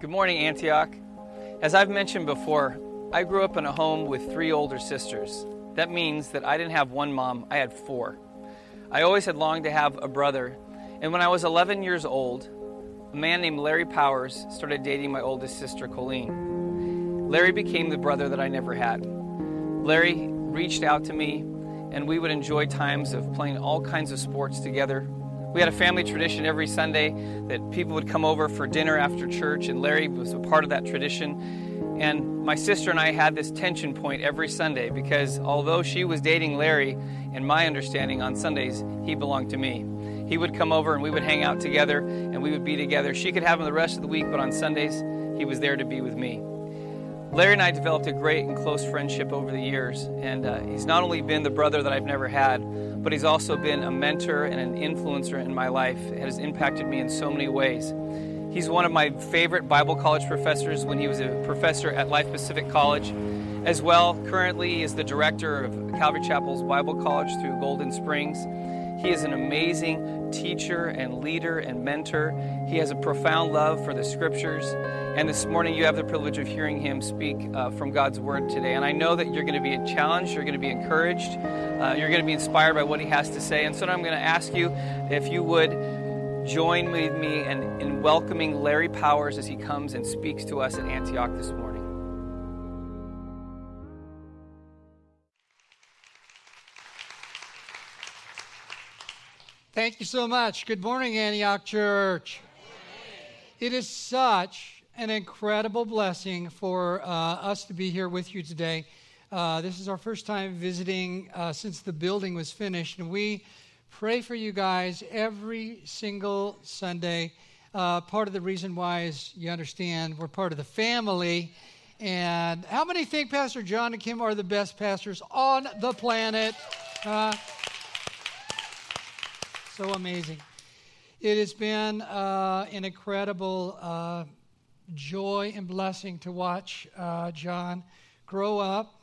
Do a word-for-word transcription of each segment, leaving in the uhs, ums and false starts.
Good morning, Antioch. As I've mentioned before, I grew up in a home with three older sisters. That means that I didn't have one mom, I had four. I always had longed to have a brother, and when I was eleven years old, a man named Larry Powers started dating my oldest sister, Colleen. Larry became the brother that I never had. Larry reached out to me, and we would enjoy times of playing all kinds of sports together. We had a family tradition every Sunday that people would come over for dinner after church, and Larry was a part of that tradition. And my sister and I had this tension point every Sunday because although she was dating Larry, in my understanding on Sundays, he belonged to me. He would come over and we would hang out together and we would be together. She could have him the rest of the week, but on Sundays, he was there to be with me. Larry and I developed a great and close friendship over the years, and uh, he's not only been the brother that I've never had, but he's also been a mentor and an influencer in my life. It has impacted me in so many ways. He's one of my favorite Bible college professors when he was a professor at Life Pacific College. As well, currently he is the director of Calvary Chapel's Bible College through Golden Springs. He is an amazing teacher and leader and mentor. He has a profound love for the scriptures. And this morning you have the privilege of hearing him speak uh, from God's word today. And I know that you're going to be challenged, you're going to be encouraged, uh, you're going to be inspired by what he has to say. And so now I'm going to ask you if you would join with me in, in welcoming Larry Powers as he comes and speaks to us at Antioch this morning. Thank you so much. Good morning, Antioch Church. It is such an incredible blessing for uh, us to be here with you today. Uh, this is our first time visiting uh, since the building was finished, and we pray for you guys every single Sunday. Uh, part of the reason why is, you understand, we're part of the family. And how many think Pastor John and Kim are the best pastors on the planet? Uh So amazing. It has been uh, an incredible uh, joy and blessing to watch uh, John grow up,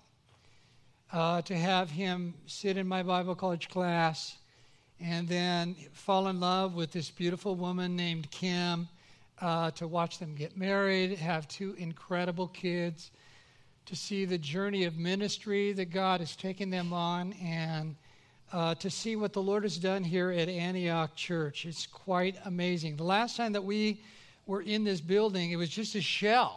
uh, to have him sit in my Bible college class, and then fall in love with this beautiful woman named Kim, uh, to watch them get married, have two incredible kids, to see the journey of ministry that God has taken them on, and Uh, to see what the Lord has done here at Antioch Church. It's quite amazing. The last time that we were in this building, it was just a shell,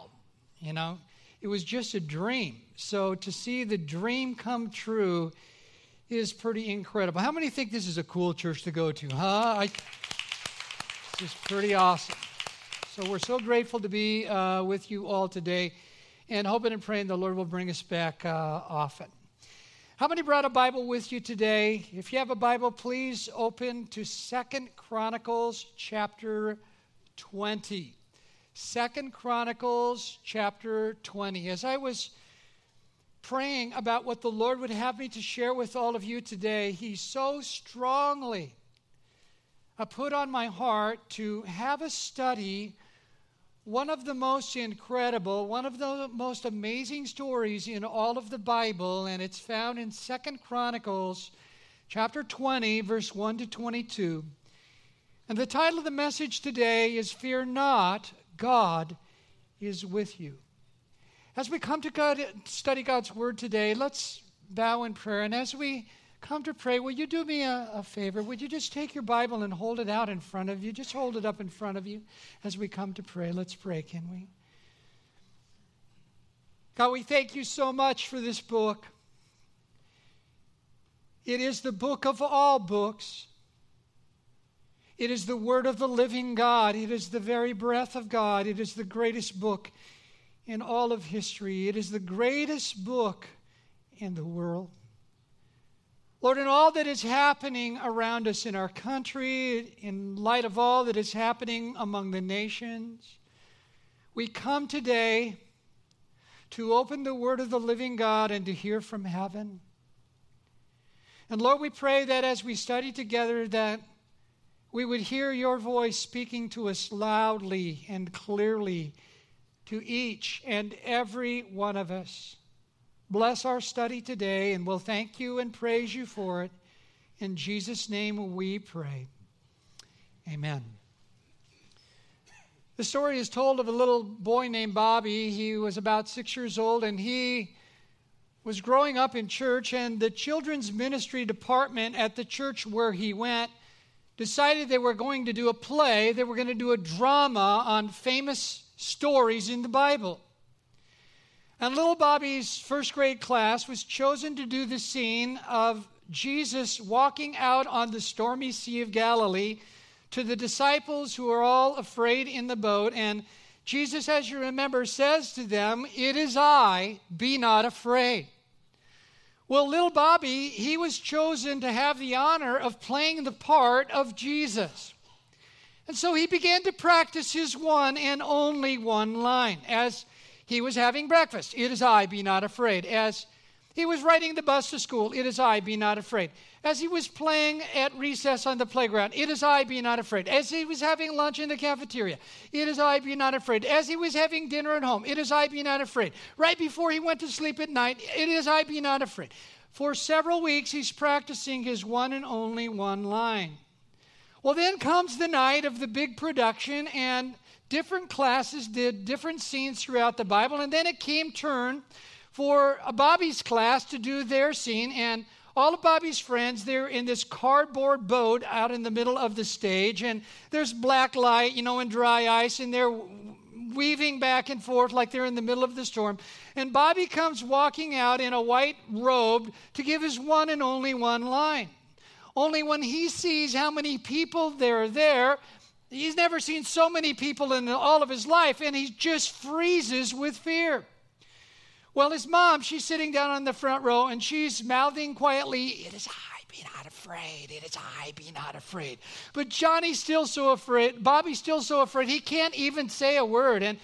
you know. It was just a dream. So to see the dream come true is pretty incredible. How many think this is a cool church to go to, huh? I, this is pretty awesome. So we're so grateful to be uh, with you all today, and hoping and praying the Lord will bring us back uh, often. How many brought a Bible with you today? If you have a Bible, please open to Second Chronicles chapter twenty. Second Chronicles chapter twenty. As I was praying about what the Lord would have me to share with all of you today, he so strongly put on my heart to have a study, one of the most incredible, one of the most amazing stories in all of the Bible, and it's found in Second Chronicles chapter twenty, verse one to twenty-two. And the title of the message today is Fear Not, God is With You. As we come to God, study God's Word today, let's bow in prayer. And as we come to pray, will you do me a, a favor? Would you just take your Bible and hold it out in front of you? Just hold it up in front of you as we come to pray. Let's pray, can we? God, we thank you so much for this book. It is the book of all books. It is the word of the living God. It is the very breath of God. It is the greatest book in all of history. It is the greatest book in the world. Lord, in all that is happening around us in our country, in light of all that is happening among the nations, we come today to open the word of the living God and to hear from heaven. And Lord, we pray that as we study together that we would hear your voice speaking to us loudly and clearly to each and every one of us. Bless our study today, and we'll thank you and praise you for it. In Jesus' name we pray. Amen. The story is told of a little boy named Bobby. He was about six years old, and he was growing up in church, and the children's ministry department at the church where he went decided they were going to do a play. They were going to do a drama on famous stories in the Bible. And little Bobby's first grade class was chosen to do the scene of Jesus walking out on the stormy Sea of Galilee to the disciples who are all afraid in the boat. And Jesus, as you remember, says to them, "It is I, be not afraid." Well, little Bobby, he was chosen to have the honor of playing the part of Jesus. And so he began to practice his one and only one line. As he was having breakfast, "It is I, be not afraid." As he was riding the bus to school, "It is I, be not afraid." As he was playing at recess on the playground, "It is I, be not afraid." As he was having lunch in the cafeteria, "It is I, be not afraid." As he was having dinner at home, "It is I, be not afraid." Right before he went to sleep at night, "It is I, be not afraid." For several weeks, he's practicing his one and only one line. Well, then comes the night of the big production, and different classes did different scenes throughout the Bible, and then it came turn for Bobby's class to do their scene, and all of Bobby's friends, they're in this cardboard boat out in the middle of the stage, and there's black light, you know, and dry ice, and they're weaving back and forth like they're in the middle of the storm. And Bobby comes walking out in a white robe to give his one and only one line. Only when he sees how many people there are there, he's never seen so many people in all of his life, and he just freezes with fear. Well, his mom, she's sitting down on the front row, and she's mouthing quietly, "It is I, be not afraid. It is I, be not afraid." But Johnny's still so afraid. Bobby's still so afraid. He can't even say a word. And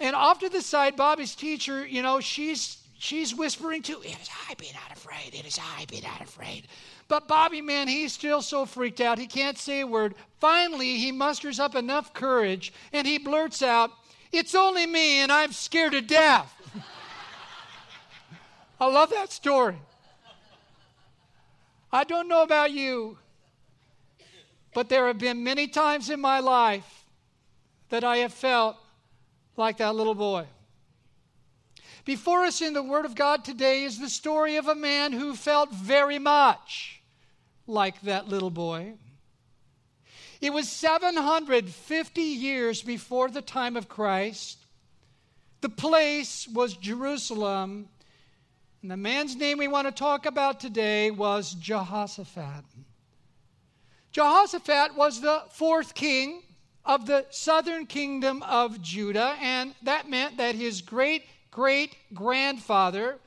and off to the side, Bobby's teacher, you know, she's she's whispering too, "It is I, be not afraid. It is I, be not afraid." But Bobby, man, he's still so freaked out. He can't say a word. Finally, he musters up enough courage, and he blurts out, "It's only me, and I'm scared to death." I love that story. I don't know about you, but there have been many times in my life that I have felt like that little boy. Before us in the Word of God today is the story of a man who felt very much like that little boy. It was seven hundred fifty years before the time of Christ. The place was Jerusalem. And the man's name we want to talk about today was Jehoshaphat. Jehoshaphat was the fourth king of the southern kingdom of Judah, and that meant that his great-great-grandfather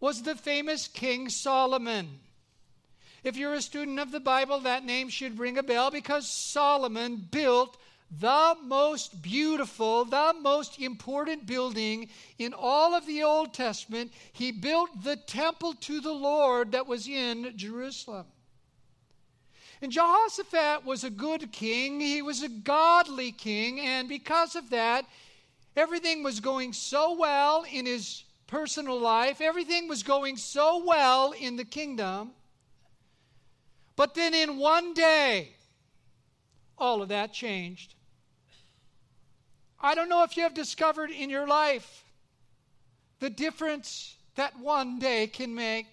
was the famous King Solomon. If you're a student of the Bible, that name should ring a bell because Solomon built the most beautiful, the most important building in all of the Old Testament. He built the temple to the Lord that was in Jerusalem. And Jehoshaphat was a good king. He was a godly king. And because of that, everything was going so well in his personal life. Everything was going so well in the kingdom. But then in one day, all of that changed. I don't know if you have discovered in your life the difference that one day can make.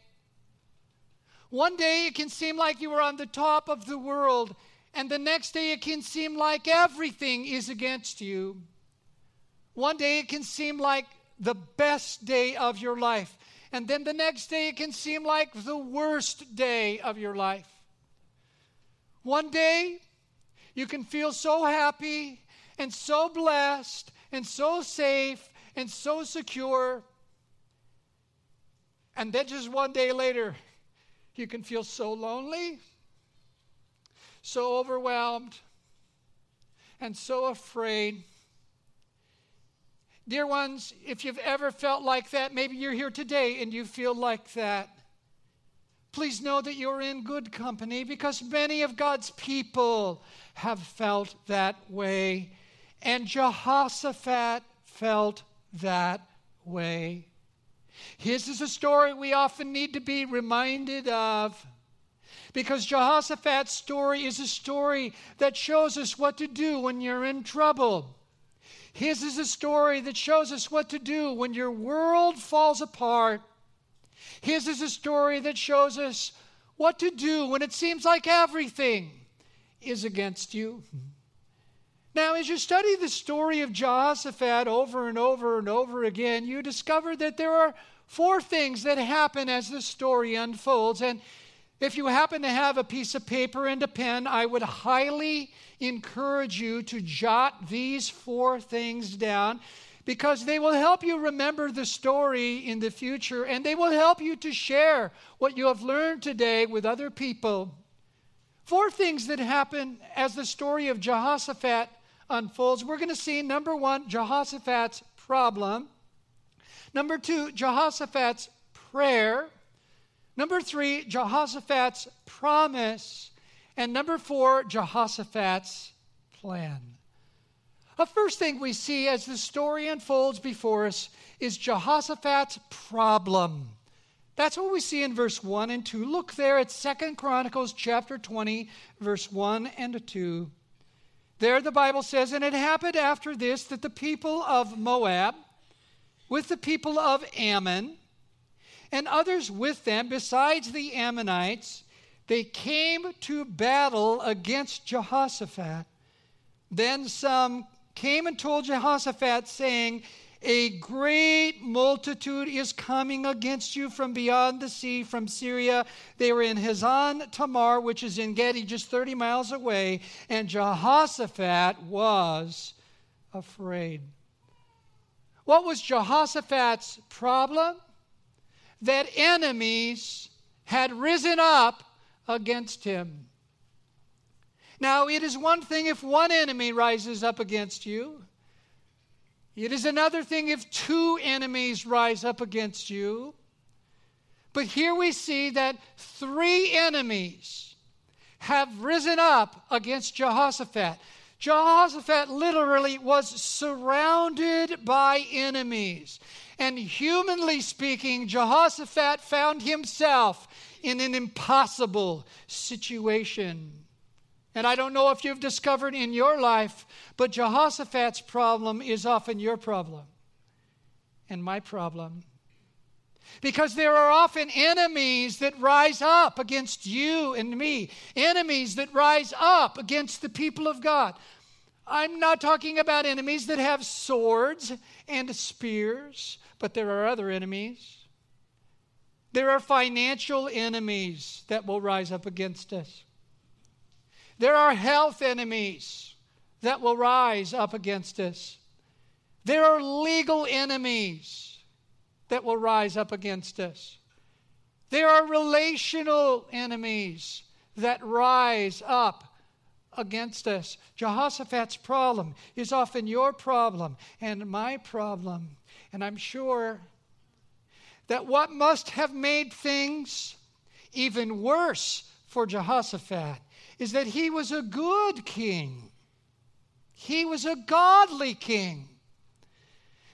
One day it can seem like you are on the top of the world, and the next day it can seem like everything is against you. One day it can seem like the best day of your life, and then the next day it can seem like the worst day of your life. One day you can feel so happy and so blessed and so safe and so secure. And then just one day later, you can feel so lonely, so overwhelmed, and so afraid. Dear ones, if you've ever felt like that, maybe you're here today and you feel like that. Please know that you're in good company because many of God's people have felt that way. And Jehoshaphat felt that way. His is a story we often need to be reminded of because Jehoshaphat's story is a story that shows us what to do when you're in trouble. His is a story that shows us what to do when your world falls apart. His is a story that shows us what to do when it seems like everything is against you. Now, as you study the story of Jehoshaphat over and over and over again, you discover that there are four things that happen as the story unfolds. And if you happen to have a piece of paper and a pen, I would highly encourage you to jot these four things down, because they will help you remember the story in the future, and they will help you to share what you have learned today with other people. Four things that happen as the story of Jehoshaphat unfolds. We're going to see, number one, Jehoshaphat's problem. Number two, Jehoshaphat's prayer. Number three, Jehoshaphat's promise. And number four, Jehoshaphat's plan. The first thing we see as the story unfolds before us is Jehoshaphat's problem. That's what we see in verse one and two. Look there at Second Chronicles chapter twenty, verse one and two. There the Bible says, "And it happened after this that the people of Moab, with the people of Ammon, and others with them, besides the Ammonites, they came to battle against Jehoshaphat. Then some came and told Jehoshaphat, saying, 'A great multitude is coming against you from beyond the sea, from Syria.' They were in Hazan Tamar, which is in Gedi, just thirty miles away, and Jehoshaphat was afraid." What was Jehoshaphat's problem? That enemies had risen up against him. Now, it is one thing if one enemy rises up against you. It is another thing if two enemies rise up against you. But here we see that three enemies have risen up against Jehoshaphat. Jehoshaphat literally was surrounded by enemies. And humanly speaking, Jehoshaphat found himself in an impossible situation. And I don't know if you've discovered in your life, but Jehoshaphat's problem is often your problem and my problem. Because there are often enemies that rise up against you and me, enemies that rise up against the people of God. I'm not talking about enemies that have swords and spears, but there are other enemies. There are financial enemies that will rise up against us. There are health enemies that will rise up against us. There are legal enemies that will rise up against us. There are relational enemies that rise up against us. Jehoshaphat's problem is often your problem and my problem. And I'm sure that what must have made things even worse for Jehoshaphat is that he was a good king. He was a godly king.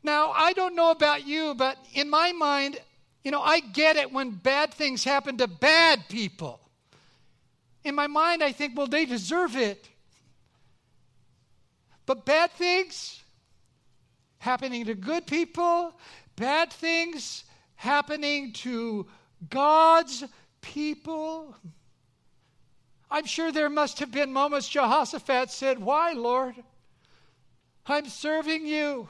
Now, I don't know about you, but in my mind, you know, I get it when bad things happen to bad people. In my mind, I think, well, they deserve it. But bad things happening to good people, bad things happening to God's people. I'm sure there must have been moments Jehoshaphat said, "Why, Lord? I'm serving you.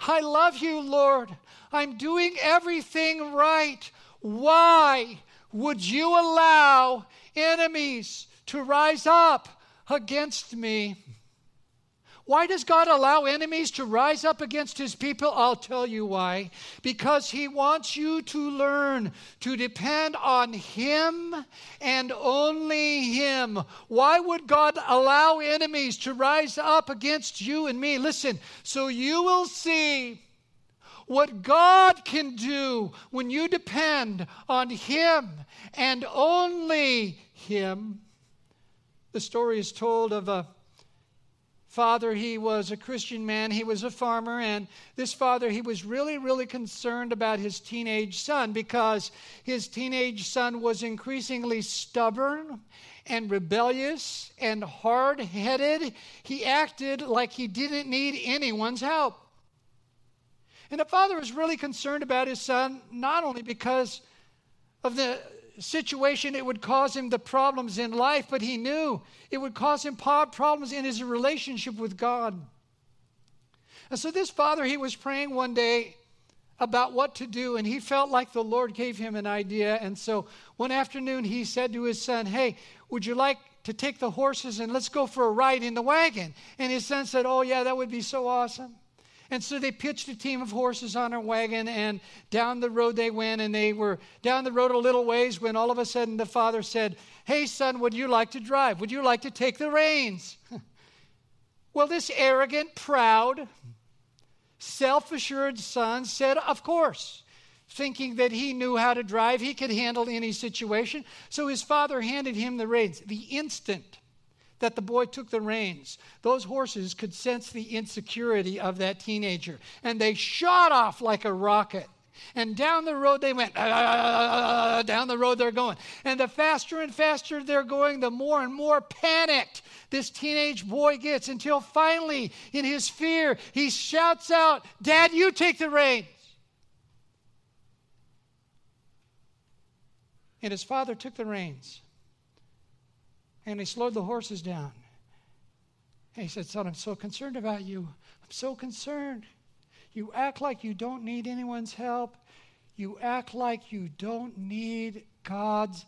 I love you, Lord. I'm doing everything right. Why would you allow enemies to rise up against me?" Why does God allow enemies to rise up against his people? I'll tell you why. Because he wants you to learn to depend on him and only him. Why would God allow enemies to rise up against you and me? Listen, so you will see what God can do when you depend on him and only him. The story is told of a father. He was a Christian man. He was a farmer, and this father, he was really, really concerned about his teenage son because his teenage son was increasingly stubborn and rebellious and hard-headed. He acted like he didn't need anyone's help. And the father was really concerned about his son, not only because of the situation it would cause him the problems in life, but he knew it would cause him problems in his relationship with God. And so this father, he was praying one day about what to do, and he felt like the Lord gave him an idea. And so one afternoon he said to his son, "Hey, would you like to take the horses and let's go for a ride in the wagon?" And his son said, "Oh yeah, that would be so awesome." And so they pitched a team of horses on a wagon, and down the road they went, and they were down the road a little ways when all of a sudden the father said, "Hey, son, would you like to drive? Would you like to take the reins?" Well, this arrogant, proud, self-assured son said, "Of course," thinking that he knew how to drive. He could handle any situation. So his father handed him the reins. The instant that the boy took the reins, those horses could sense the insecurity of that teenager, and they shot off like a rocket. And down the road they went, ah, down the road they're going. And the faster and faster they're going, the more and more panicked this teenage boy gets, until finally, in his fear, he shouts out, "Dad, you take the reins." And his father took the reins. And he slowed the horses down. And he said, "Son, I'm so concerned about you. I'm so concerned. You act like you don't need anyone's help. You act like you don't need God's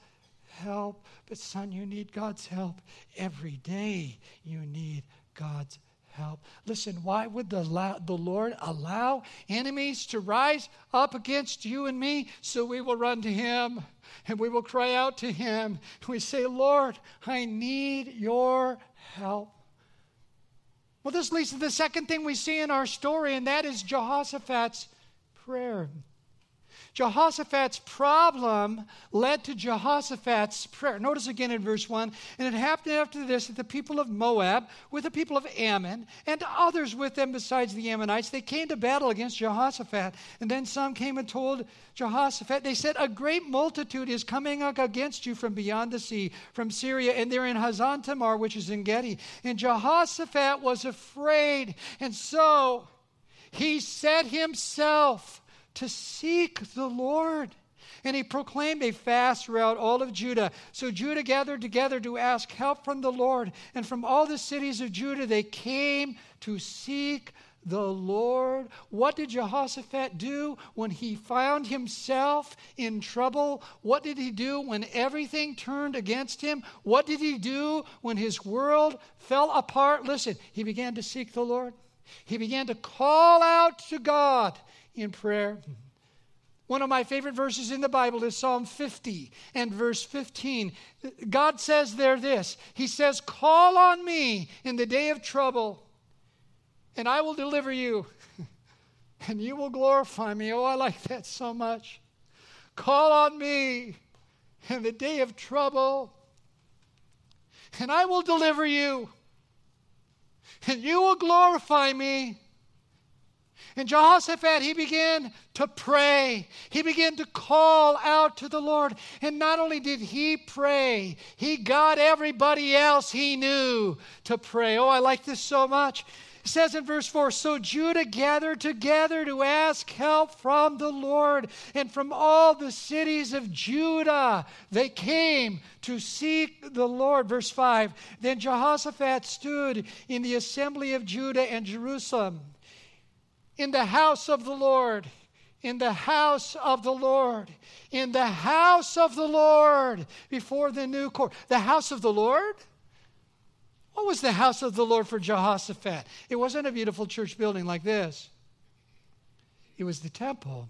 help. But son, you need God's help. Every day you need God's help." Listen, why would the, la- the Lord allow enemies to rise up against you and me? So we will run to him, and we will cry out to him. We say, "Lord, I need your help." Well, this leads to the second thing we see in our story, and that is Jehoshaphat's prayer. Jehoshaphat's problem led to Jehoshaphat's prayer. Notice again in verse one, "And it happened after this that the people of Moab, with the people of Ammon, and others with them besides the Ammonites, they came to battle against Jehoshaphat. And then some came and told Jehoshaphat, they said, 'A great multitude is coming up against you from beyond the sea, from Syria, and they're in Hazan Tamar, which is in Gedi.' And Jehoshaphat was afraid, and so he set himself to seek the Lord. And he proclaimed a fast throughout all of Judah. So Judah gathered together to ask help from the Lord. And from all the cities of Judah, they came to seek the Lord." What did Jehoshaphat do when he found himself in trouble? What did he do when everything turned against him? What did he do when his world fell apart? Listen, he began to seek the Lord. He began to call out to God in prayer. One of my favorite verses in the Bible is Psalm fifty and verse fifteen. God says there this. He says, "Call on me in the day of trouble, and I will deliver you, and you will glorify me." Oh, I like that so much. Call on me in the day of trouble, and I will deliver you, and you will glorify me. And Jehoshaphat, he began to pray. He began to call out to the Lord. And not only did he pray, he got everybody else he knew to pray. Oh, I like this so much. It says in verse four, "So Judah gathered together to ask help from the Lord, and from all the cities of Judah they came to seek the Lord." Verse five, "Then Jehoshaphat stood in the assembly of Judah and Jerusalem, in the house of the Lord, in the house of the Lord, in the house of the Lord, before the new court." The house of the Lord? What was the house of the Lord for Jehoshaphat? It wasn't a beautiful church building like this. It was the temple.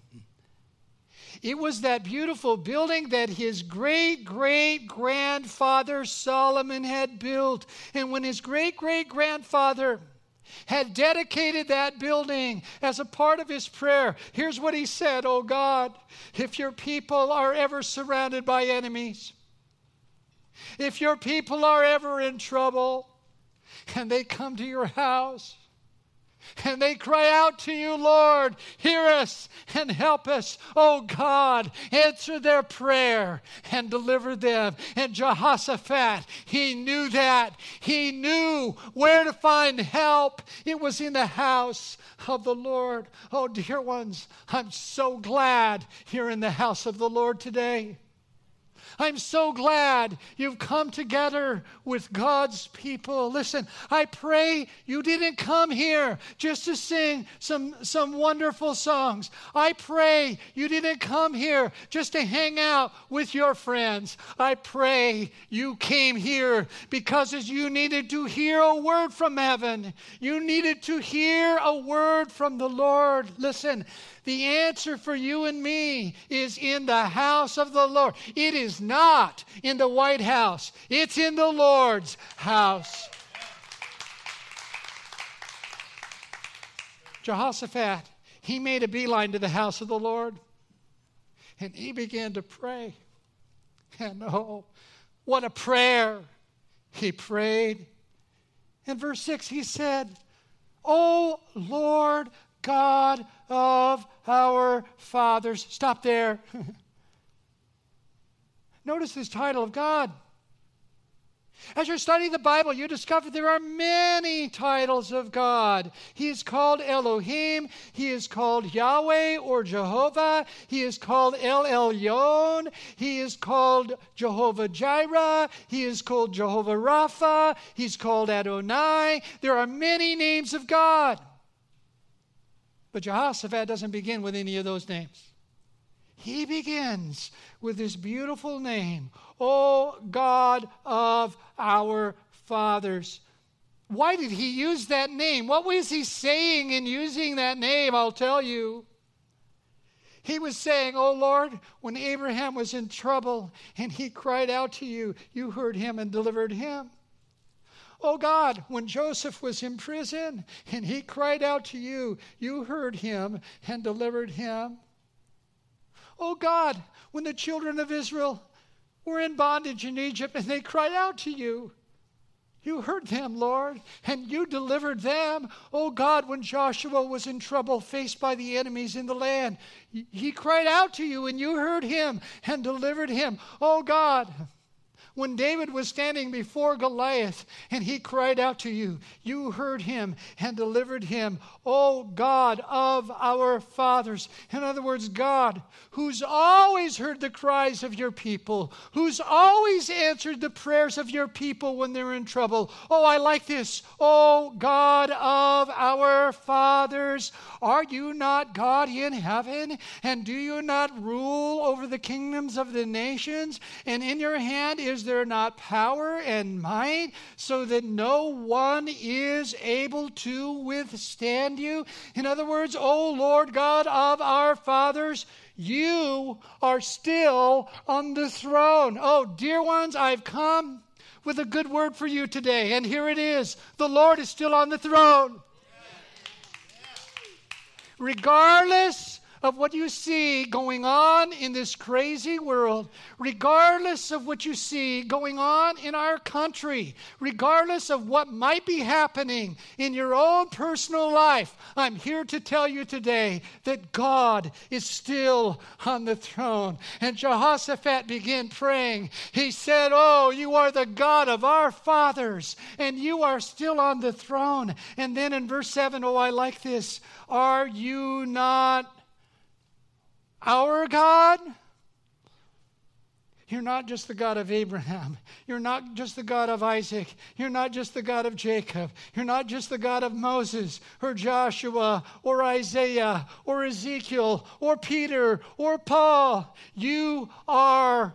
It was that beautiful building that his great-great-grandfather Solomon had built. And when his great-great-grandfather had dedicated that building as a part of his prayer, here's what he said, "Oh God, if your people are ever surrounded by enemies, if your people are ever in trouble, and they come to your house, And they cry out to you, Lord, hear us and help us. Oh God, answer their prayer and deliver them. And Jehoshaphat, he knew that. He knew where to find help. It was in the house of the Lord. Oh, dear ones, I'm so glad you're in the house of the Lord today. I'm so glad you've come together with God's people. Listen, I pray you didn't come here just to sing some, some wonderful songs. I pray you didn't come here just to hang out with your friends. I pray you came here because you needed to hear a word from heaven. You needed to hear a word from the Lord. Listen, the answer for you and me is in the house of the Lord. It is not in the White House. It's in the Lord's house. Jehoshaphat, he made a beeline to the house of the Lord. And he began to pray. And oh, what a prayer he prayed. In verse six, he said, O Lord God of our fathers. Stop there. Notice this title of God. As you're studying the Bible, you discover there are many titles of God. He is called Elohim. He is called Yahweh or Jehovah. He is called El Elyon. He is called Jehovah Jireh. He is called Jehovah Rapha. He's called Adonai. There are many names of God. But Jehoshaphat doesn't begin with any of those names. He begins with this beautiful name, O God of our fathers. Why did he use that name? What was he saying in using that name? I'll tell you. He was saying, O Lord, when Abraham was in trouble and he cried out to you, you heard him and delivered him. Oh God, when Joseph was in prison and he cried out to you, you heard him and delivered him. Oh God, when the children of Israel were in bondage in Egypt and they cried out to you, you heard them, Lord, and you delivered them. Oh God, when Joshua was in trouble, faced by the enemies in the land, he cried out to you and you heard him and delivered him. Oh God, when David was standing before Goliath and he cried out to you, you heard him and delivered him, O God of our fathers. In other words, God, who's always heard the cries of your people, who's always answered the prayers of your people when they're in trouble. Oh, I like this. O God of our fathers, are you not God in heaven? And do you not rule over the kingdoms of the nations? And in your hand is there not power and might, so that no one is able to withstand you? In other words, O Lord God of our fathers, you are still on the throne. Oh, dear ones, I've come with a good word for you today, and here it is. The Lord is still on the throne. Regardless of what you see going on in this crazy world, regardless of what you see going on in our country, regardless of what might be happening in your own personal life, I'm here to tell you today that God is still on the throne. And Jehoshaphat began praying. He said, oh, you are the God of our fathers, and you are still on the throne. And then in verse seven, oh, I like this. Are you not our God? You're not just the God of Abraham. You're not just the God of Isaac. You're not just the God of Jacob. You're not just the God of Moses or Joshua or Isaiah or Ezekiel or Peter or Paul. You are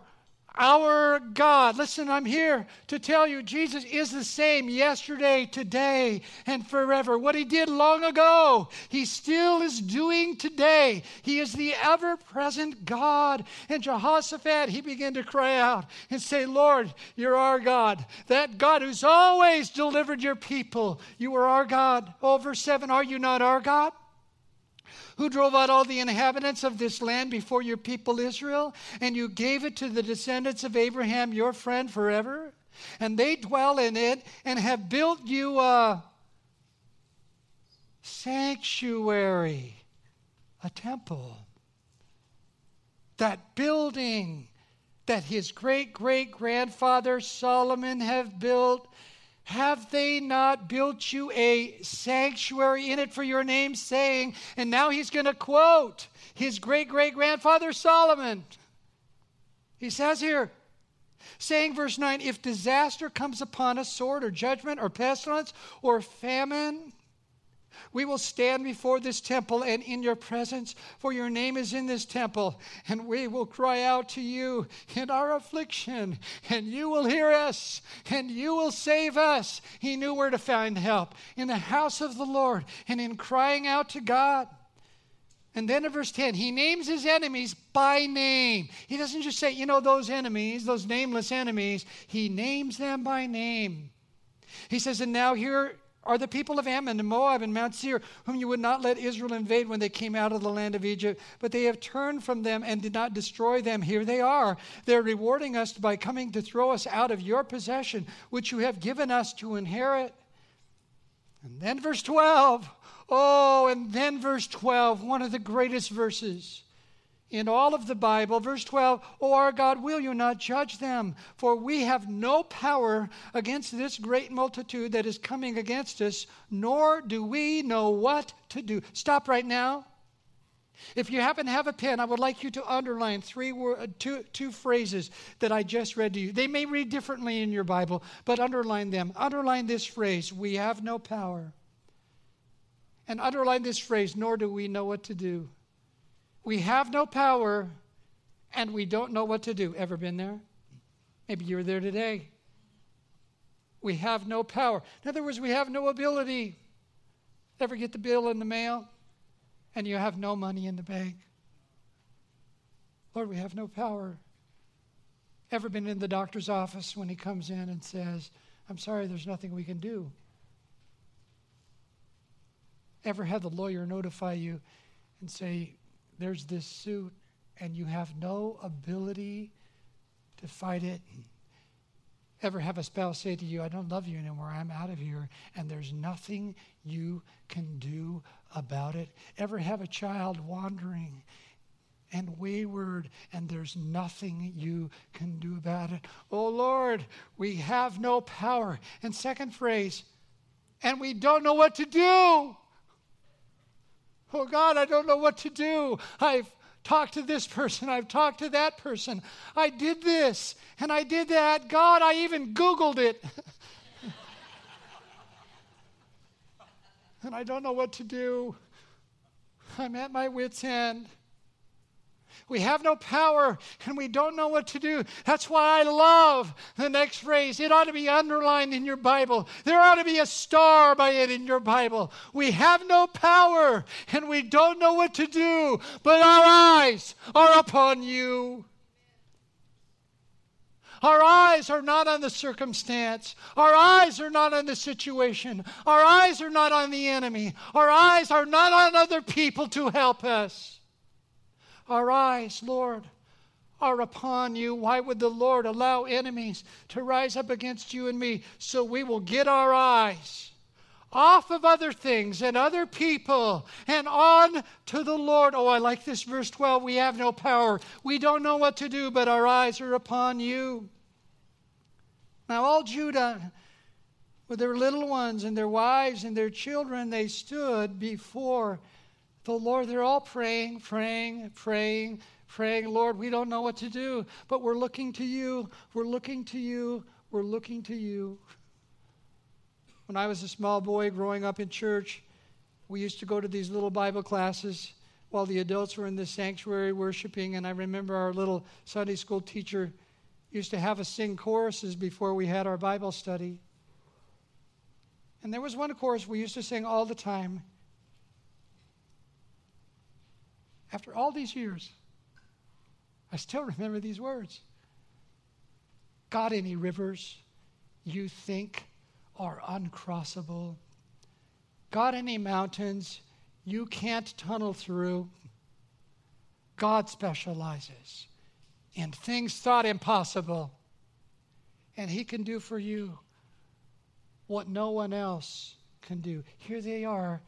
our God. Listen, I'm here to tell you Jesus is the same yesterday, today, and forever. What he did long ago, he still is doing today. He is the ever-present God. And Jehoshaphat, he began to cry out and say, Lord, you're our God. That God who's always delivered your people. You are our God. Oh, verse seven, are you not our God? Who drove out all the inhabitants of this land before your people Israel, and you gave it to the descendants of Abraham, your friend, forever. And they dwell in it and have built you a sanctuary, a temple. That building that his great-great-grandfather Solomon have built, have they not built you a sanctuary in it for your name's saying? And now he's going to quote his great-great-grandfather Solomon. He says here, saying, verse nine, if disaster comes upon us, sword or judgment or pestilence or famine, we will stand before this temple and in your presence, for your name is in this temple. And we will cry out to you in our affliction, and you will hear us, and you will save us. He knew where to find help, in the house of the Lord and in crying out to God. And then in verse ten, he names his enemies by name. He doesn't just say, you know, those enemies, those nameless enemies. He names them by name. He says, and now here are the people of Ammon and Moab and Mount Seir, whom you would not let Israel invade when they came out of the land of Egypt, but they have turned from them and did not destroy them. Here they are. They're rewarding us by coming to throw us out of your possession, which you have given us to inherit. And then verse twelve. Oh, and then verse twelve, one of the greatest verses in all of the Bible. Verse twelve, O our God, will you not judge them? For we have no power against this great multitude that is coming against us, nor do we know what to do. Stop right now. If you happen to have a pen, I would like you to underline three word, two, two phrases that I just read to you. They may read differently in your Bible, but underline them. Underline this phrase, we have no power. And underline this phrase, nor do we know what to do. We have no power, and we don't know what to do. Ever been there? Maybe you're there today. We have no power. In other words, we have no ability. Ever get the bill in the mail, and you have no money in the bank? Lord, we have no power. Ever been in the doctor's office when he comes in and says, I'm sorry, there's nothing we can do? Ever had the lawyer notify you and say, there's this suit, and you have no ability to fight it? Ever have a spouse say to you, I don't love you anymore, I'm out of here, and there's nothing you can do about it? Ever have a child wandering and wayward, and there's nothing you can do about it? Oh, Lord, we have no power. And second phrase, and we don't know what to do. Oh, God, I don't know what to do. I've talked to this person. I've talked to that person. I did this, and I did that. God, I even Googled it. And I don't know what to do. I'm at my wit's end. We have no power, and we don't know what to do. That's why I love the next phrase. It ought to be underlined in your Bible. There ought to be a star by it in your Bible. We have no power, and we don't know what to do, but our eyes are upon you. Our eyes are not on the circumstance. Our eyes are not on the situation. Our eyes are not on the enemy. Our eyes are not on other people to help us. Our eyes, Lord, are upon you. Why would the Lord allow enemies to rise up against you and me? So we will get our eyes off of other things and other people and on to the Lord. Oh, I like this verse twelve. We have no power. We don't know what to do, but our eyes are upon you. Now all Judah, with their little ones and their wives and their children, they stood before the Lord. They're all praying, praying, praying, praying. Lord, we don't know what to do, but we're looking to you. We're looking to you. We're looking to you. When I was a small boy growing up in church, we used to go to these little Bible classes while the adults were in the sanctuary worshiping. And I remember our little Sunday school teacher used to have us sing choruses before we had our Bible study. And there was one chorus we used to sing all the time. After all these years, I still remember these words. Got any rivers you think are uncrossable? Got any mountains you can't tunnel through? God specializes in things thought impossible, and he can do for you what no one else can do. Here they are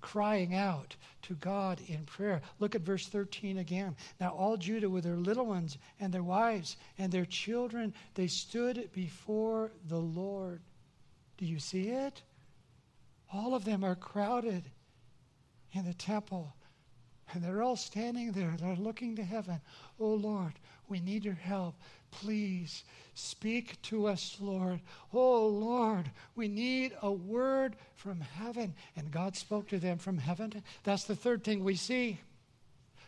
crying out to God in prayer. Look at verse thirteen again. Now all Judah with their little ones and their wives and their children, they stood before the Lord. Do you see it? All of them are crowded in the temple, and they're all standing there. They're looking to heaven. Oh, Lord, we need your help. Please speak to us, Lord. Oh, Lord, we need a word from heaven. And God spoke to them from heaven. That's the third thing we see.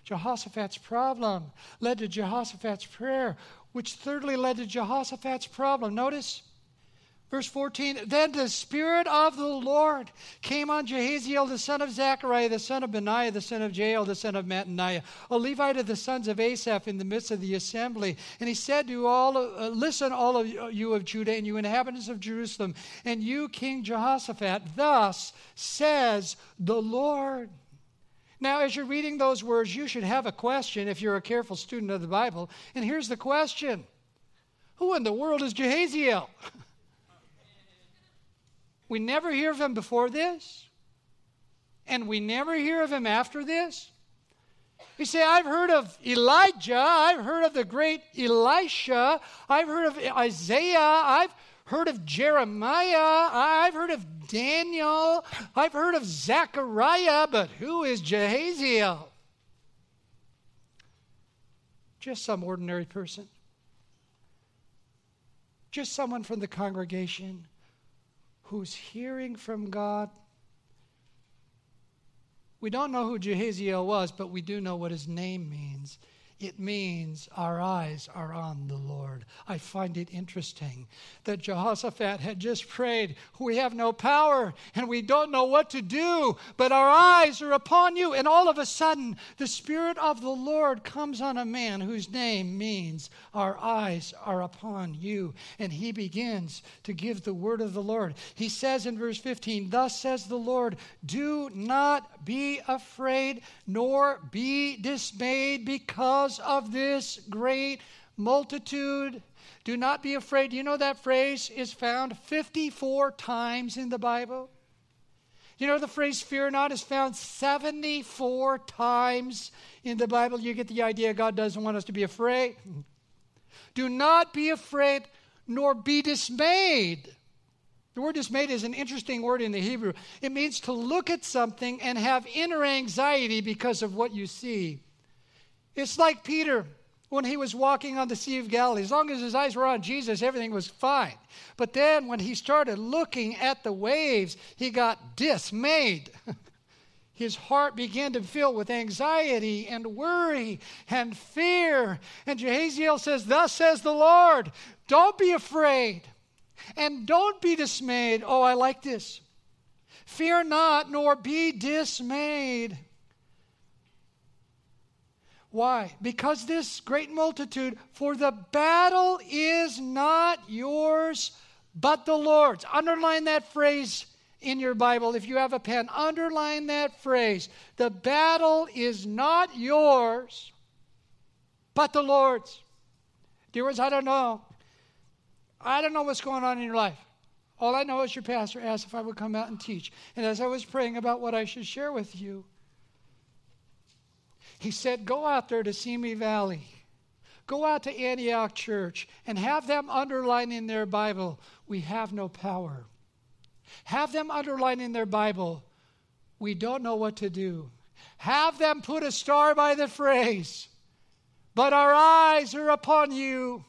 Jehoshaphat's problem led to Jehoshaphat's prayer, which thirdly led to Jehoshaphat's problem. Notice verse fourteen, then the Spirit of the Lord came on Jehaziel, the son of Zechariah, the son of Benaiah, the son of Jael, the son of Mattaniah, a Levite of the sons of Asaph, in the midst of the assembly. And he said to all, uh, listen, all of you of Judah and you inhabitants of Jerusalem, and you, King Jehoshaphat, thus says the Lord. Now, as you're reading those words, you should have a question if you're a careful student of the Bible. And here's the question. Who in the world is Jehaziel? We never hear of him before this, and we never hear of him after this. You say, I've heard of Elijah, I've heard of the great Elisha, I've heard of Isaiah, I've heard of Jeremiah, I've heard of Daniel, I've heard of Zechariah, but who is Jehaziel? Just some ordinary person. Just someone from the congregation who's hearing from God. We don't know who Jehaziel was, but we do know what his name means. It means our eyes are on the Lord. I find it interesting that Jehoshaphat had just prayed, we have no power and we don't know what to do, but our eyes are upon you. And all of a sudden, the Spirit of the Lord comes on a man whose name means our eyes are upon you. And he begins to give the word of the Lord. He says in verse fifteen, thus says the Lord, do not be afraid nor be dismayed because of this great multitude. Do not be afraid. You know that phrase is found fifty-four times in the Bible. You know the phrase fear not is found seventy-four times in the Bible. You get the idea. God doesn't want us to be afraid. Do not be afraid nor be dismayed. The word dismayed is an interesting word in the Hebrew. It means to look at something and have inner anxiety because of what you see. It's like Peter when he was walking on the Sea of Galilee. As long as his eyes were on Jesus, everything was fine. But then when he started looking at the waves, he got dismayed. His heart began to fill with anxiety and worry and fear. And Jehaziel says, thus says the Lord, don't be afraid and don't be dismayed. Oh, I like this. Fear not, nor be dismayed. Why? Because this great multitude, for the battle is not yours, but the Lord's. Underline that phrase in your Bible. If you have a pen, underline that phrase. The battle is not yours, but the Lord's. Dear ones, I don't know. I don't know what's going on in your life. All I know is your pastor asked if I would come out and teach. And as I was praying about what I should share with you, he said, go out there to Simi Valley. Go out to Antioch Church and have them underline in their Bible, we have no power. Have them underline in their Bible, we don't know what to do. Have them put a star by the phrase, but our eyes are upon you.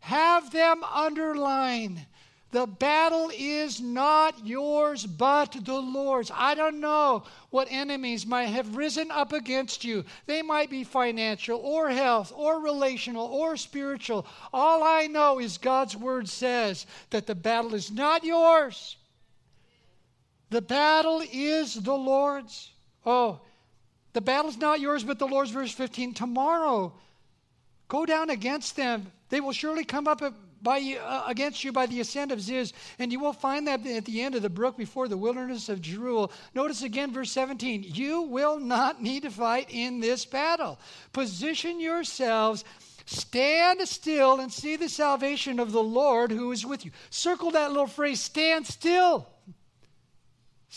Have them underline, the battle is not yours, but the Lord's. I don't know what enemies might have risen up against you. They might be financial or health or relational or spiritual. All I know is God's word says that the battle is not yours. The battle is the Lord's. Oh, the battle's not yours, but the Lord's. Verse fifteen, tomorrow go down against them. They will surely come up at By, uh, against you by the ascent of Ziz, and you will find that at the end of the brook before the wilderness of Jeruel. Notice again verse seventeen, you will not need to fight in this battle. Position yourselves, stand still, and see the salvation of the Lord who is with you. Circle that little phrase, stand still.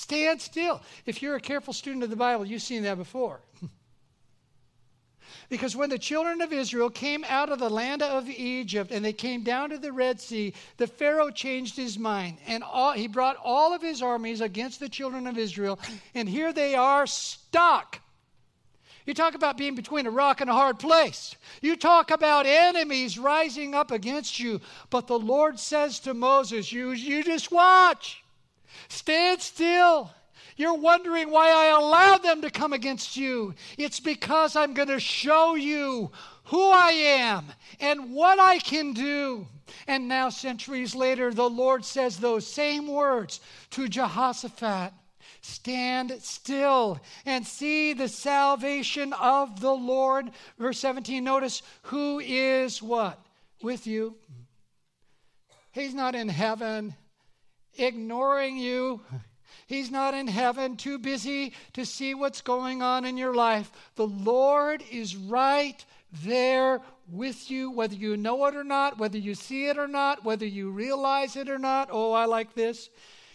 Stand still. If you're a careful student of the Bible, you've seen that before. Because when the children of Israel came out of the land of Egypt and they came down to the Red Sea, the Pharaoh changed his mind. And all, he brought all of his armies against the children of Israel. And here they are stuck. You talk about being between a rock and a hard place. You talk about enemies rising up against you. But the Lord says to Moses, you, you just watch. Stand still. You're wondering why I allowed them to come against you. It's because I'm going to show you who I am and what I can do. And now, centuries later, the Lord says those same words to Jehoshaphat. Stand still and see the salvation of the Lord. Verse seventeen, notice, who is what? With you. He's not in heaven ignoring you. He's not in heaven, too busy to see what's going on in your life. The Lord is right there with you, whether you know it or not, whether you see it or not, whether you realize it or not. Oh, I like this.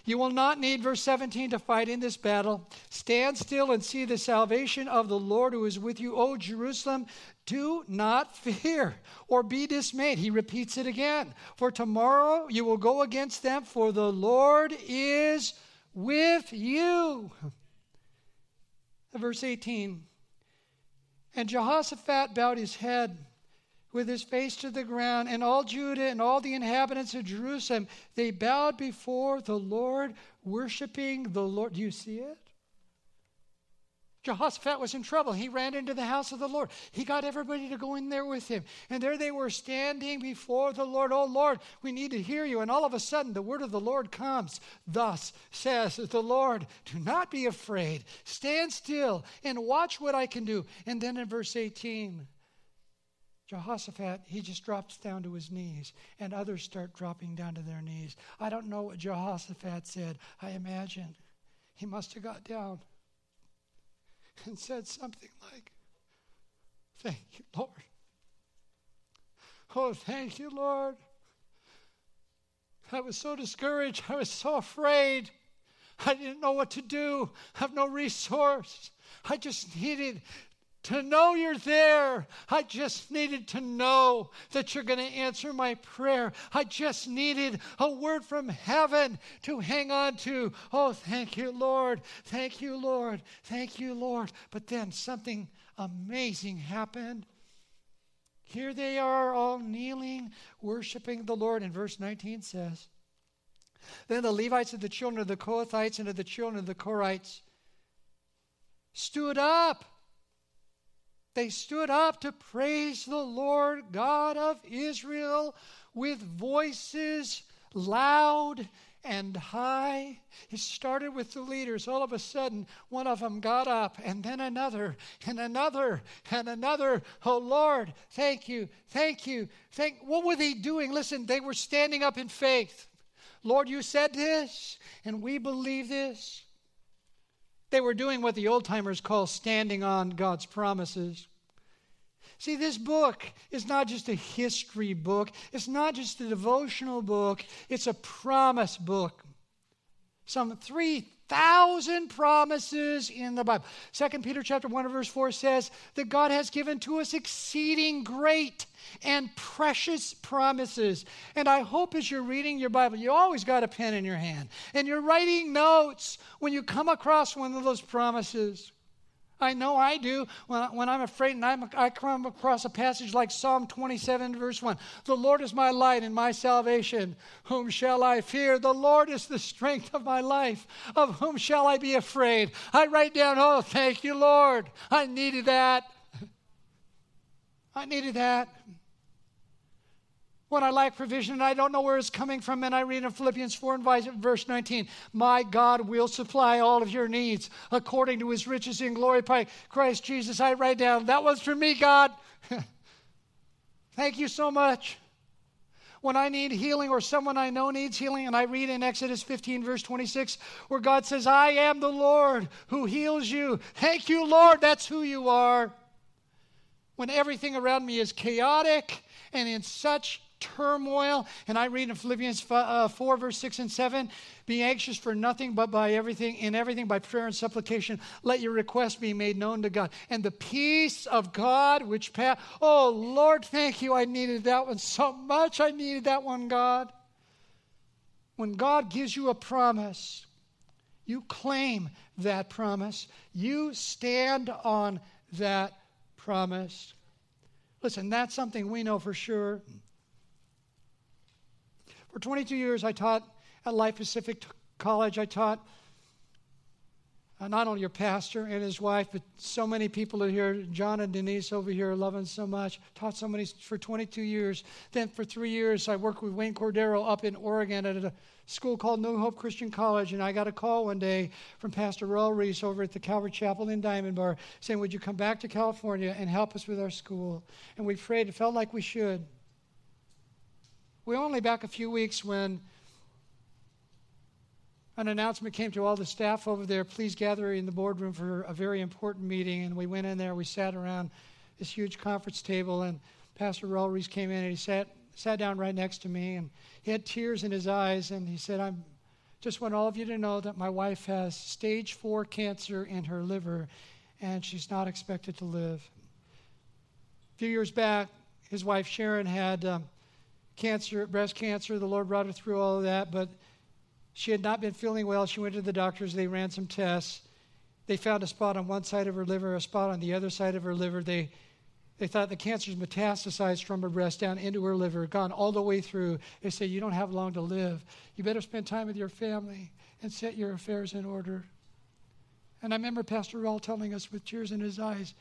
You will not need, verse seventeen, to fight in this battle. Stand still and see the salvation of the Lord who is with you. O Jerusalem, do not fear or be dismayed. He repeats it again. For tomorrow you will go against them, for the Lord is with you. Verse eighteen, and Jehoshaphat bowed his head with his face to the ground, and all Judah and all the inhabitants of Jerusalem, they bowed before the Lord, worshiping the Lord. Do you see it? Jehoshaphat was in trouble. He ran into the house of the Lord. He got everybody to go in there with him. And there they were standing before the Lord. Oh, Lord, we need to hear you. And all of a sudden, the word of the Lord comes. Thus says the Lord, do not be afraid. Stand still and watch what I can do. And then in verse eighteen, Jehoshaphat, he just drops down to his knees, and others start dropping down to their knees. I don't know what Jehoshaphat said. I imagine he must have got down and said something like, thank you, Lord. Oh, thank you, Lord. I was so discouraged. I was so afraid. I didn't know what to do. I have no resource. I just needed to know you're there. I just needed to know that you're going to answer my prayer. I just needed a word from heaven to hang on to. Oh, thank you, Lord. Thank you, Lord. Thank you, Lord. But then something amazing happened. Here they are all kneeling, worshiping the Lord. And verse nineteen says, then the Levites and the children of the Kohathites and of the children of the Korites stood up. They stood up to praise the Lord God of Israel with voices loud and high. It started with the leaders. All of a sudden, one of them got up, and then another, and another, and another. Oh, Lord, thank you, thank you. Thank. What were they doing? Listen, they were standing up in faith. Lord, you said this, and we believe this. They were doing what the old-timers call standing on God's promises. See, this book is not just a history book. It's not just a devotional book. It's a promise book. Some three thousand promises in the Bible. Second Peter chapter one, verse four says that God has given to us exceeding great and precious promises. And I hope as you're reading your Bible, you always got a pen in your hand and you're writing notes when you come across one of those promises. I know I do when, I, when I'm afraid and I'm, I come across a passage like Psalm twenty-seven, verse one. The Lord is my light and my salvation. Whom shall I fear? The Lord is the strength of my life. Of whom shall I be afraid? I write down, oh, thank you, Lord. I needed that. I needed that. When I lack provision and I don't know where it's coming from, and I read in Philippians four and verse nineteen, my God will supply all of your needs according to his riches in glory by Christ Jesus. I write down, that one's for me, God. Thank you so much. When I need healing or someone I know needs healing, and I read in Exodus fifteen, verse twenty-six, where God says, I am the Lord who heals you. Thank you, Lord, that's who you are. When everything around me is chaotic and in such turmoil. And I read in Philippians four, verse six and seven, be anxious for nothing, but by everything, in everything, by prayer and supplication, let your requests be made known to God. And the peace of God, which pass, oh Lord, thank you. I needed that one so much. I needed that one, God. When God gives you a promise, you claim that promise. You stand on that promise. Listen, that's something we know for sure. For twenty-two years, I taught at Life Pacific College. I taught uh, not only your pastor and his wife, but so many people are here. John and Denise over here loving so much. Taught so many for twenty-two years. Then for three years, I worked with Wayne Cordero up in Oregon at a school called New Hope Christian College. And I got a call one day from Pastor Raul Rees over at the Calvary Chapel in Diamond Bar saying, would you come back to California and help us with our school? And we prayed. It felt like we should. We were only back a few weeks when an announcement came to all the staff over there, please gather in the boardroom for a very important meeting. And we went in there, we sat around this huge conference table, and Pastor Raul Rees came in and he sat, sat down right next to me, and he had tears in his eyes, and he said, I just want all of you to know that my wife has stage four cancer in her liver, and she's not expected to live. A few years back, his wife Sharon had um, cancer, breast cancer. The Lord brought her through all of that, but she had not been feeling well. She went to the doctors. They ran some tests. They found a spot on one side of her liver, a spot on the other side of her liver. They they thought the cancer's metastasized from her breast down into her liver, gone all the way through. They said, you don't have long to live. You better spend time with your family and set your affairs in order. And I remember Pastor Raul telling us with tears in his eyes,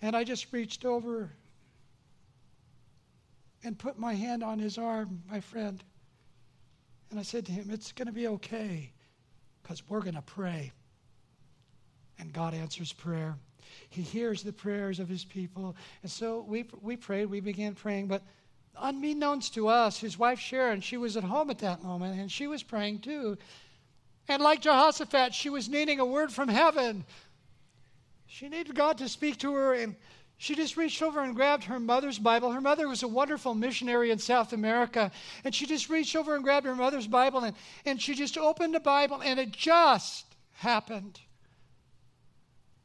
and I just reached over and put my hand on his arm, my friend. And I said to him, it's going to be okay, because we're going to pray. And God answers prayer. He hears the prayers of his people. And so we we prayed, we began praying, but unbeknownst to us, his wife Sharon, she was at home at that moment, and she was praying too. And like Jehoshaphat, she was needing a word from heaven. She needed God to speak to her, and she just reached over and grabbed her mother's Bible. Her mother was a wonderful missionary in South America. And she just reached over and grabbed her mother's Bible, and, and she just opened the Bible, and it just happened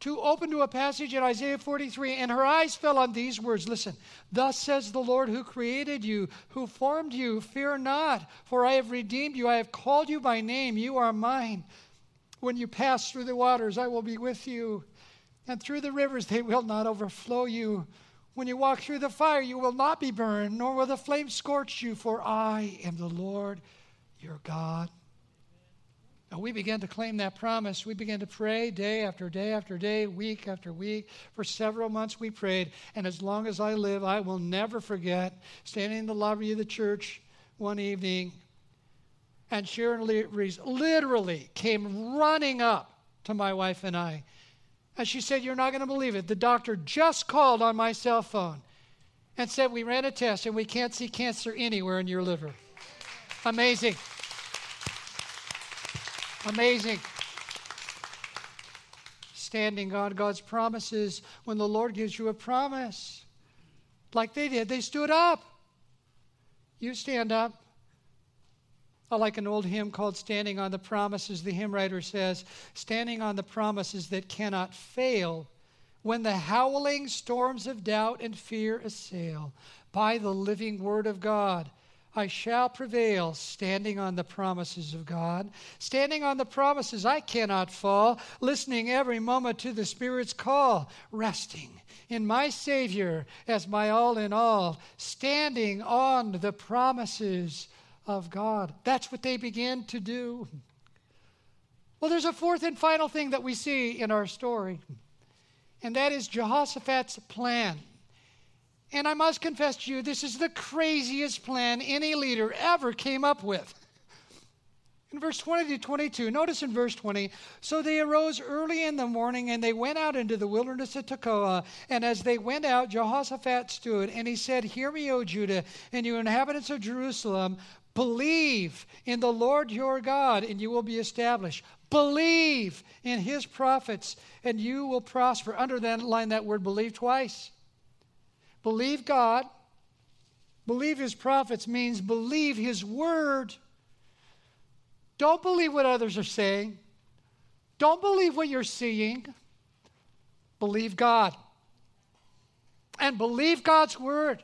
to open to a passage in Isaiah forty-three, and her eyes fell on these words. Listen, thus says the Lord who created you, who formed you, fear not, for I have redeemed you. I have called you by name. You are mine. When you pass through the waters, I will be with you. And through the rivers, they will not overflow you. When you walk through the fire, you will not be burned, nor will the flame scorch you, for I am the Lord your God. And we began to claim that promise. We began to pray day after day after day, week after week. For several months we prayed, and as long as I live, I will never forget standing in the lobby of the church one evening, and Sharon Rees literally came running up to my wife and I. And she said, you're not going to believe it. The doctor just called on my cell phone and said, we ran a test and we can't see cancer anywhere in your liver. Amazing. Amazing. Standing on God's promises. When the Lord gives you a promise, like they did, they stood up. You stand up. I like an old hymn called Standing on the Promises. The hymn writer says, standing on the promises that cannot fail when the howling storms of doubt and fear assail. By the living word of God, I shall prevail, standing on the promises of God. Standing on the promises, I cannot fall, listening every moment to the Spirit's call, resting in my Savior as my all in all, standing on the promises of God. That's what they began to do. Well, there's a fourth and final thing that we see in our story, and that is Jehoshaphat's plan. And I must confess to you, this is the craziest plan any leader ever came up with. In verse twenty to twenty-two, notice in verse twenty, so they arose early in the morning and they went out into the wilderness of Tekoa. And as they went out, Jehoshaphat stood and he said, hear me, O Judah, and you inhabitants of Jerusalem, believe in the Lord your God, and you will be established. Believe in his prophets, and you will prosper. Underline that word believe twice. Believe God. Believe his prophets means believe his word. Don't believe what others are saying. Don't believe what you're seeing. Believe God. And believe God's word.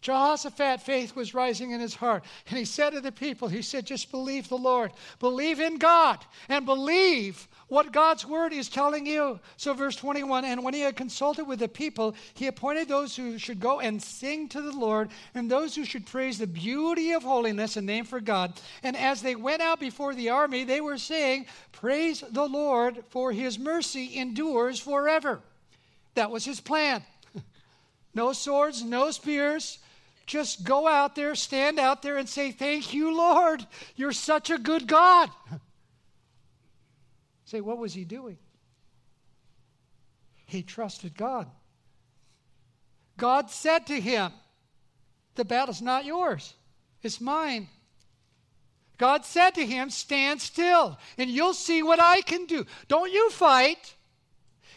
Jehoshaphat, faith was rising in his heart. And he said to the people, he said, just believe the Lord. Believe in God and believe what God's word is telling you. So verse twenty-one, and when he had consulted with the people, he appointed those who should go and sing to the Lord and those who should praise the beauty of holiness and name for God. And as they went out before the army, they were saying, praise the Lord, for his mercy endures forever. That was his plan. No swords, no spears. Just go out there, stand out there and say, thank you, Lord. You're such a good God. Say, what was he doing? He trusted God. God said to him, the battle's not yours. It's mine. God said to him, stand still and you'll see what I can do. Don't you fight.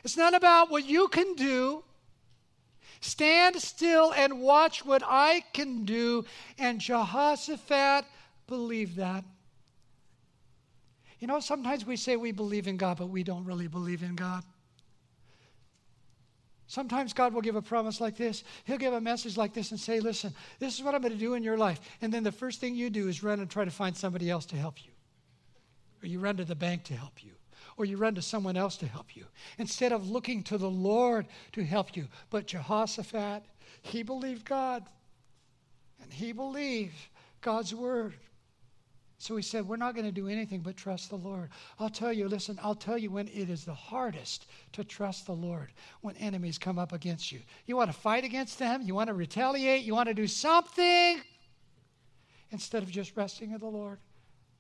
It's not about what you can do. Stand still and watch what I can do. And Jehoshaphat believed that. You know, sometimes we say we believe in God, but we don't really believe in God. Sometimes God will give a promise like this. He'll give a message like this and say, listen, this is what I'm going to do in your life. And then the first thing you do is run and try to find somebody else to help you. Or you run to the bank to help you. Or you run to someone else to help you, instead of looking to the Lord to help you. But Jehoshaphat, he believed God, and he believed God's word. So he said, we're not going to do anything but trust the Lord. I'll tell you, listen, I'll tell you when it is the hardest to trust the Lord, when enemies come up against you. You want to fight against them? You want to retaliate? You want to do something? Instead of just resting in the Lord,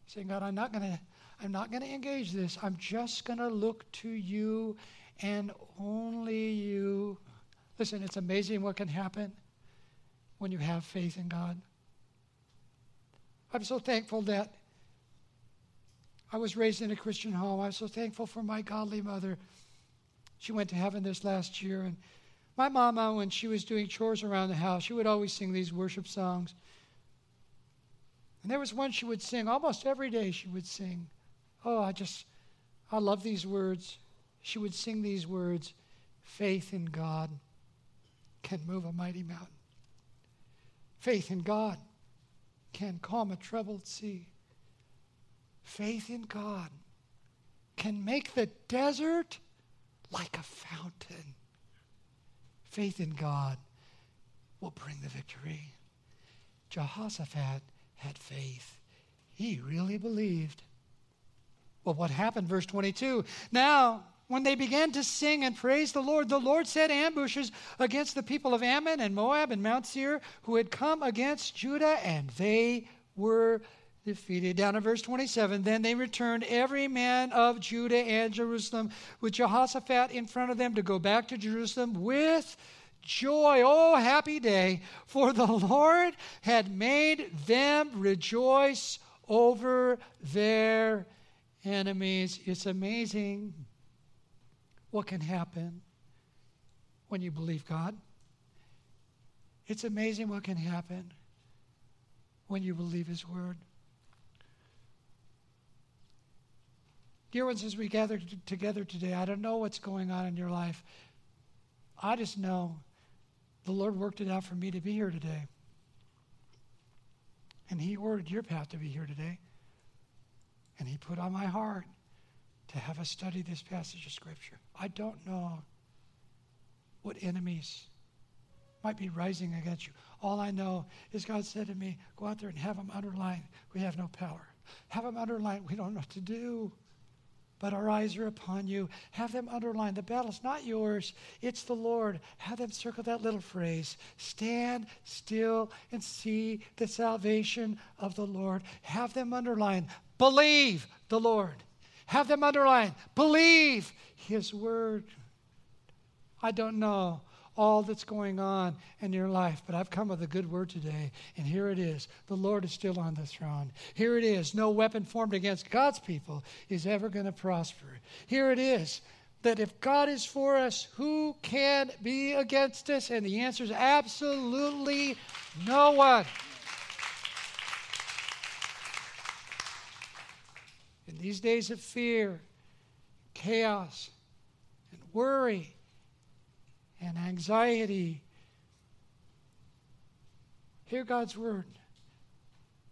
saying, God, I'm not going to, I'm not going to engage this. I'm just going to look to you and only you. Listen, it's amazing what can happen when you have faith in God. I'm so thankful that I was raised in a Christian home. I'm so thankful for my godly mother. She went to heaven this last year. And my mama, when she was doing chores around the house, she would always sing these worship songs. And there was one she would sing almost every day. She would sing. Oh, I just, I love these words. She would sing these words, faith in God can move a mighty mountain. Faith in God can calm a troubled sea. Faith in God can make the desert like a fountain. Faith in God will bring the victory. Jehoshaphat had faith. He really believed. Well, what happened? Verse twenty-two. Now, when they began to sing and praise the Lord, the Lord set ambushes against the people of Ammon and Moab and Mount Seir who had come against Judah, and they were defeated. Down in verse twenty-seven, then they returned every man of Judah and Jerusalem with Jehoshaphat in front of them to go back to Jerusalem with joy. Oh, happy day, for the Lord had made them rejoice over their enemies. It's amazing what can happen when you believe God. It's amazing what can happen when you believe his word. Dear ones, as we gather t- together today, I don't know what's going on in your life. I just know the Lord worked it out for me to be here today. And he ordered your path to be here today. And he put on my heart to have us study this passage of Scripture. I don't know what enemies might be rising against you. All I know is God said to me, go out there and have them underlined. We have no power. Have them underlined. We don't know what to do. But our eyes are upon you. Have them underline. The battle's not yours. It's the Lord. Have them circle that little phrase. Stand still and see the salvation of the Lord. Have them underline. Believe the Lord. Have them underline. Believe his word. I don't know all that's going on in your life, but I've come with a good word today, and here it is. The Lord is still on the throne. Here it is. No weapon formed against God's people is ever going to prosper. Here it is. that if God is for us, who can be against us? And the answer is absolutely no one. In these days of fear, chaos, and worry, and anxiety, hear God's word.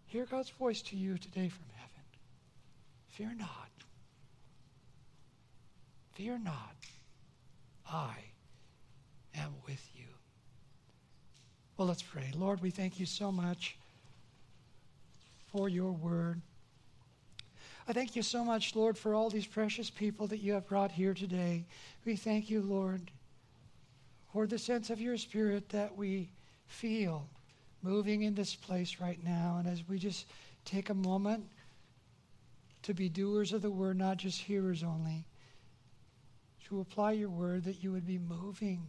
Hear God's voice to you today from heaven. Fear not. Fear not, I am with you. Well, let's pray. Lord, we thank you so much for your word. I thank you so much, Lord, for all these precious people that you have brought here today. We thank you, Lord, for the sense of your spirit that we feel moving in this place right now. And as we just take a moment to be doers of the word, not just hearers only, to apply your word, that you would be moving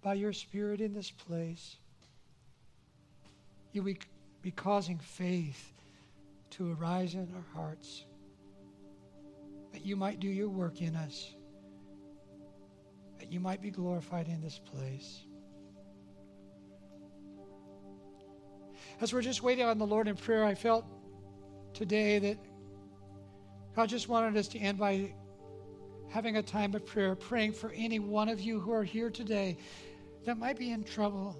by your spirit in this place. You would be causing faith to arise in our hearts, that you might do your work in us, that you might be glorified in this place. As we're just waiting on the Lord in prayer, I felt today that God just wanted us to end by having a time of prayer, praying for any one of you who are here today that might be in trouble,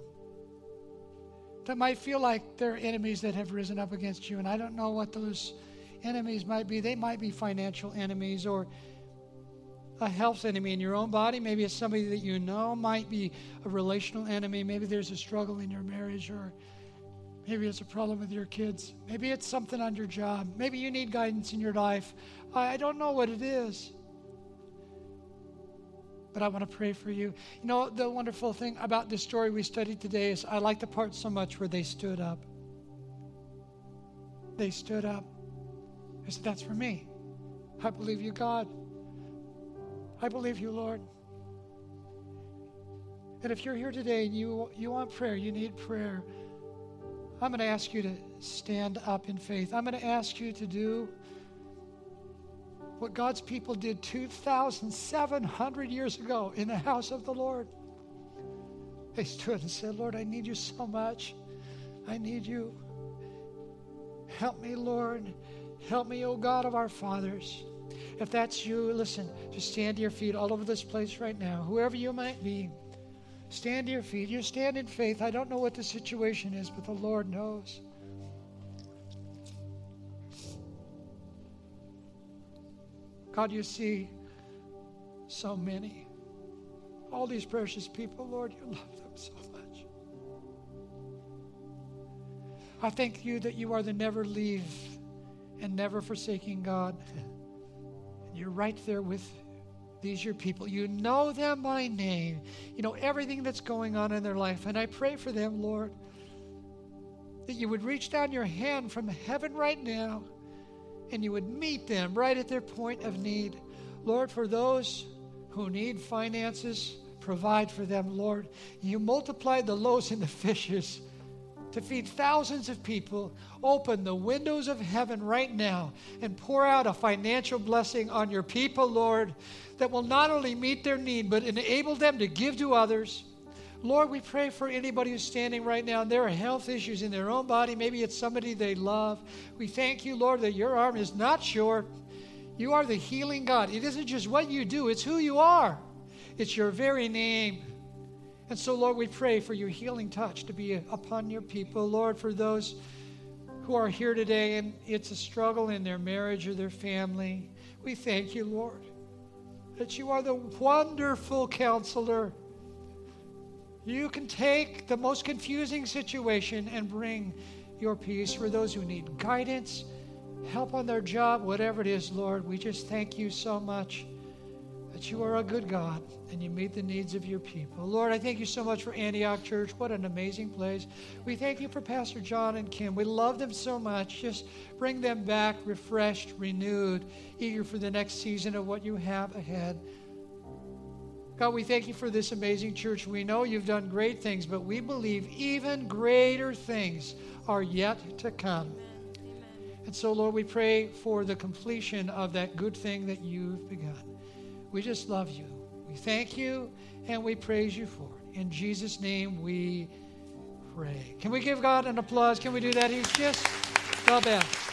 that might feel like there are enemies that have risen up against you. And I don't know what those enemies might be. They might be financial enemies or a health enemy in your own body. Maybe it's somebody that you know. Might be a relational enemy. Maybe there's a struggle in your marriage, or maybe it's a problem with your kids. Maybe it's something on your job. Maybe you need guidance in your life. I don't know what it is, but I want to pray for you. You know, the wonderful thing about this story we studied today is I like the part so much where they stood up. They stood up. I said, that's for me. I believe you, God. I believe you, Lord. And if you're here today and you, you want prayer, you need prayer, I'm going to ask you to stand up in faith. I'm going to ask you to do what God's people did two thousand seven hundred years ago in the house of the Lord. They stood and said, Lord, I need you so much. I need you. Help me, Lord. Help me, O God of our fathers. If that's you, listen, just stand to your feet all over this place right now. Whoever you might be, stand to your feet. You stand in faith. I don't know what the situation is, but the Lord knows. God, you see so many. All these precious people, Lord, you love them so much. I thank you that you are the never leave and never forsaking God. And you're right there with these, your people. You know them by name. You know everything that's going on in their life. And I pray for them, Lord, that you would reach down your hand from heaven right now, and you would meet them right at their point of need. Lord, for those who need finances, provide for them, Lord. You multiplied the loaves and the fishes to feed thousands of people. Open the windows of heaven right now and pour out a financial blessing on your people, Lord, that will not only meet their need, but enable them to give to others. Lord, we pray for anybody who's standing right now and there are health issues in their own body. Maybe it's somebody they love. We thank you, Lord, that your arm is not short. You are the healing God. It isn't just what you do, it's who you are. It's your very name. And so, Lord, we pray for your healing touch to be upon your people. Lord, for those who are here today and it's a struggle in their marriage or their family, we thank you, Lord, that you are the wonderful counselor. You can take the most confusing situation and bring your peace for those who need guidance, help on their job, whatever it is, Lord. We just thank you so much that you are a good God and you meet the needs of your people. Lord, I thank you so much for Antioch Church. What an amazing place. We thank you for Pastor John and Kim. We love them so much. Just bring them back refreshed, renewed, eager for the next season of what you have ahead. God, we thank you for this amazing church. We know you've done great things, but we believe even greater things are yet to come. Amen. Amen. And so, Lord, we pray for the completion of that good thing that you've begun. We just love you. We thank you and we praise you for it. In Jesus' name we pray. Can we give God an applause? Can we do that? He's just the best.